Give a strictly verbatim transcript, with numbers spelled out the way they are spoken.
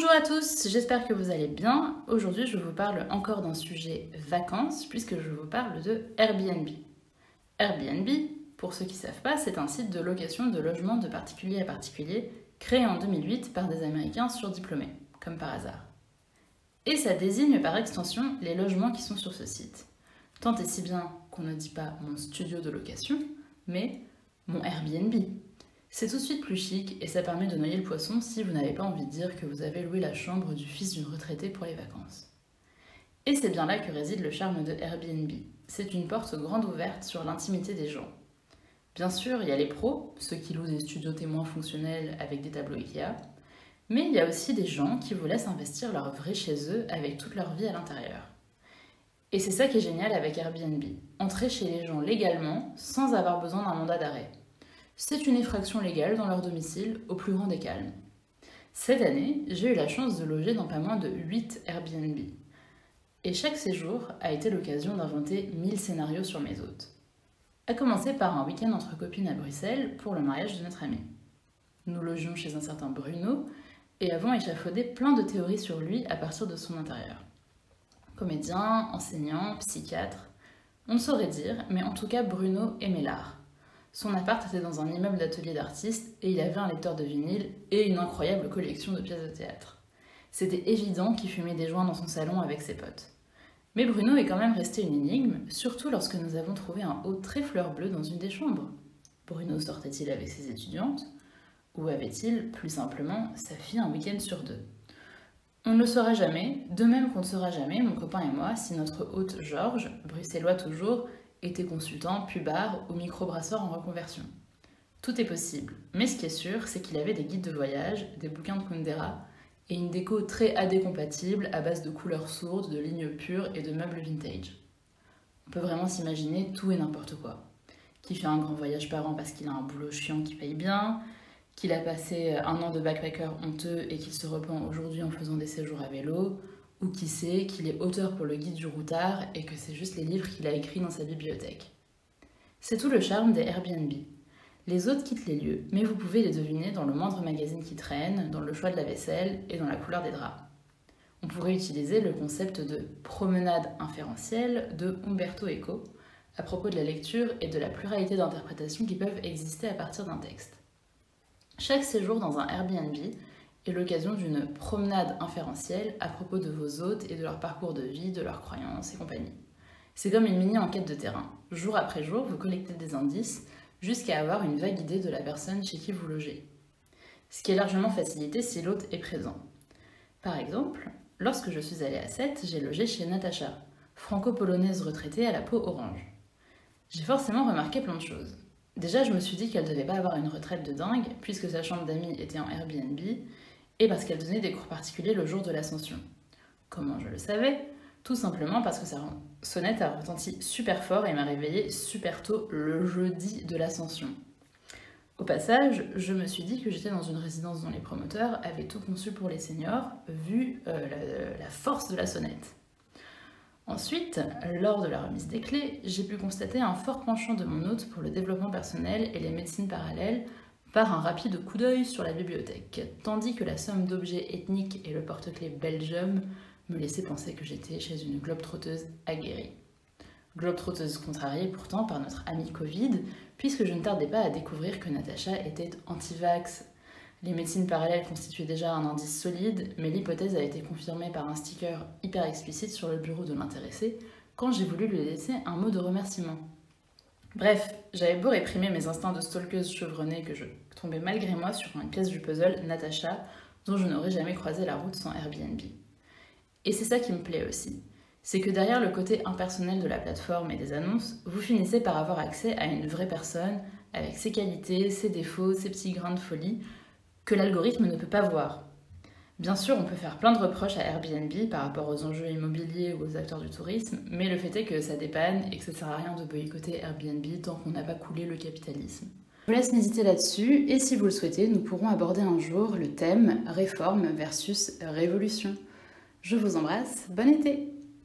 Bonjour à tous, j'espère que vous allez bien. Aujourd'hui, je vous parle encore d'un sujet vacances puisque je vous parle de Airbnb. Airbnb, pour ceux qui ne savent pas, c'est un site de location de logements de particulier à particulier créé en deux mille huit par des Américains surdiplômés, comme par hasard. Et ça désigne par extension les logements qui sont sur ce site. Tant et si bien qu'on ne dit pas mon studio de location, mais mon Airbnb. C'est tout de suite plus chic et ça permet de noyer le poisson si vous n'avez pas envie de dire que vous avez loué la chambre du fils d'une retraitée pour les vacances. Et c'est bien là que réside le charme de Airbnb. C'est une porte grande ouverte sur l'intimité des gens. Bien sûr, il y a les pros, ceux qui louent des studios témoins fonctionnels avec des tableaux IKEA, mais il y a aussi des gens qui vous laissent investir leur vrai chez eux avec toute leur vie à l'intérieur. Et c'est ça qui est génial avec Airbnb, entrer chez les gens légalement sans avoir besoin d'un mandat d'arrêt. C'est une effraction légale dans leur domicile, au plus grand des calmes. Cette année, j'ai eu la chance de loger dans pas moins de huit Airbnb. Et chaque séjour a été l'occasion d'inventer mille scénarios sur mes hôtes. À commencer par un week-end entre copines à Bruxelles pour le mariage de notre amie. Nous logions chez un certain Bruno et avons échafaudé plein de théories sur lui à partir de son intérieur. Comédien, enseignant, psychiatre, on ne saurait dire, mais en tout cas Bruno aimait l'art. Son appart était dans un immeuble d'atelier d'artistes et il avait un lecteur de vinyle et une incroyable collection de pièces de théâtre. C'était évident qu'il fumait des joints dans son salon avec ses potes. Mais Bruno est quand même resté une énigme, surtout lorsque nous avons trouvé un hôte très fleur bleue dans une des chambres. Bruno sortait-il avec ses étudiantes? Ou avait-il, plus simplement, sa fille un week-end sur deux? On ne le saura jamais, de même qu'on ne saura jamais, mon copain et moi, si notre hôte Georges, bruxellois toujours, était consultant, puis bar ou microbrasseur en reconversion. Tout est possible, mais ce qui est sûr, c'est qu'il avait des guides de voyage, des bouquins de Kundera et une déco très A D compatible à base de couleurs sourdes, de lignes pures et de meubles vintage. On peut vraiment s'imaginer tout et n'importe quoi. Qui fait un grand voyage par an parce qu'il a un boulot chiant qui paye bien, qu'il a passé un an de backpacker honteux et qu'il se repent aujourd'hui en faisant des séjours à vélo, ou qui sait qu'il est auteur pour le guide du routard et que c'est juste les livres qu'il a écrits dans sa bibliothèque. C'est tout le charme des Airbnb. Les hôtes quittent les lieux, mais vous pouvez les deviner dans le moindre magazine qui traîne, dans le choix de la vaisselle et dans la couleur des draps. On pourrait utiliser le concept de promenade inférentielle de Umberto Eco à propos de la lecture et de la pluralité d'interprétations qui peuvent exister à partir d'un texte. Chaque séjour dans un Airbnb est l'occasion d'une promenade inférentielle à propos de vos hôtes et de leur parcours de vie, de leurs croyances et compagnie. C'est comme une mini-enquête de terrain. Jour après jour, vous collectez des indices jusqu'à avoir une vague idée de la personne chez qui vous logez. Ce qui est largement facilité si l'hôte est présent. Par exemple, lorsque je suis allée à Sète, j'ai logé chez Natacha, franco-polonaise retraitée à la peau orange. J'ai forcément remarqué plein de choses. Déjà, je me suis dit qu'elle devait pas avoir une retraite de dingue, puisque sa chambre d'amis était en Airbnb, et parce qu'elle donnait des cours particuliers le jour de l'ascension. Comment je le savais? Tout simplement parce que sa sonnette a retenti super fort et m'a réveillée super tôt le jeudi de l'ascension. Au passage, je me suis dit que j'étais dans une résidence dont les promoteurs avaient tout conçu pour les seniors, vu euh, la, la force de la sonnette. Ensuite, lors de la remise des clés, j'ai pu constater un fort penchant de mon hôte pour le développement personnel et les médecines parallèles, par un rapide coup d'œil sur la bibliothèque, tandis que la somme d'objets ethniques et le porte-clés Belgium me laissaient penser que j'étais chez une globe-trotteuse aguerrie. Globe-trotteuse contrariée pourtant par notre ami Covid, puisque je ne tardais pas à découvrir que Natacha était anti-vax. Les médecines parallèles constituaient déjà un indice solide, mais l'hypothèse a été confirmée par un sticker hyper explicite sur le bureau de l'intéressé quand j'ai voulu lui laisser un mot de remerciement. Bref, j'avais beau réprimer mes instincts de stalkeuse chevronnée que je tombais malgré moi sur une pièce du puzzle, Natacha, dont je n'aurais jamais croisé la route sans Airbnb. Et c'est ça qui me plaît aussi, c'est que derrière le côté impersonnel de la plateforme et des annonces, vous finissez par avoir accès à une vraie personne avec ses qualités, ses défauts, ses petits grains de folie que l'algorithme ne peut pas voir. Bien sûr, on peut faire plein de reproches à Airbnb par rapport aux enjeux immobiliers ou aux acteurs du tourisme, mais le fait est que ça dépanne et que ça sert à rien de boycotter Airbnb tant qu'on n'a pas coulé le capitalisme. Je vous laisse méditer là-dessus, et si vous le souhaitez, nous pourrons aborder un jour le thème « Réforme versus révolution ». Je vous embrasse, bon été!